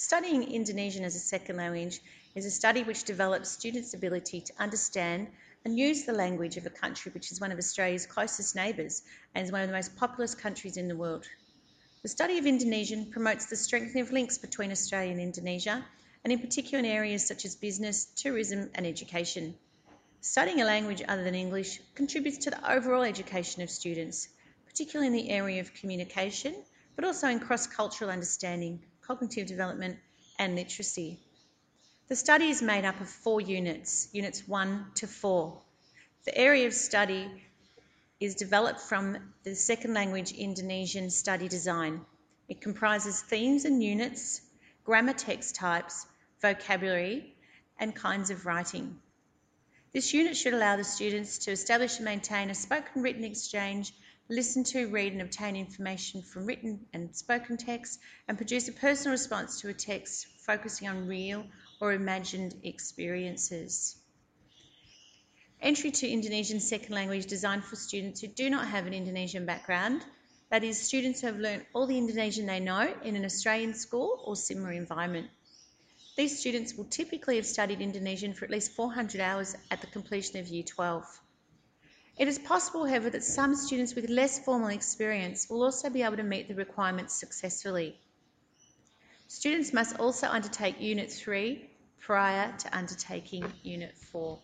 Studying Indonesian as a second language is a study which develops students' ability to understand and use the language of a country which is one of Australia's closest neighbours and is one of the most populous countries in the world. The study of Indonesian promotes the strengthening of links between Australia and Indonesia, and in particular in areas such as business, tourism and education. Studying a language other than English contributes to the overall education of students, particularly in the area of communication, but also in cross-cultural understanding, cognitive development and literacy. The study is made up of 4 units, units 1 to 4. The area of study is developed from the second language Indonesian study design. It comprises themes and units, grammar text types, vocabulary, and kinds of writing. This unit should allow the students to establish and maintain a spoken written exchange, listen to, read and obtain information from written and spoken texts, and produce a personal response to a text focusing on real or imagined experiences. Entry to Indonesian second language designed for students who do not have an Indonesian background. That is, students who have learned all the Indonesian they know in an Australian school or similar environment. These students will typically have studied Indonesian for at least 400 hours at the completion of Year 12. It is possible, however, that some students with less formal experience will also be able to meet the requirements successfully. Students must also undertake Unit 3 prior to undertaking Unit 4.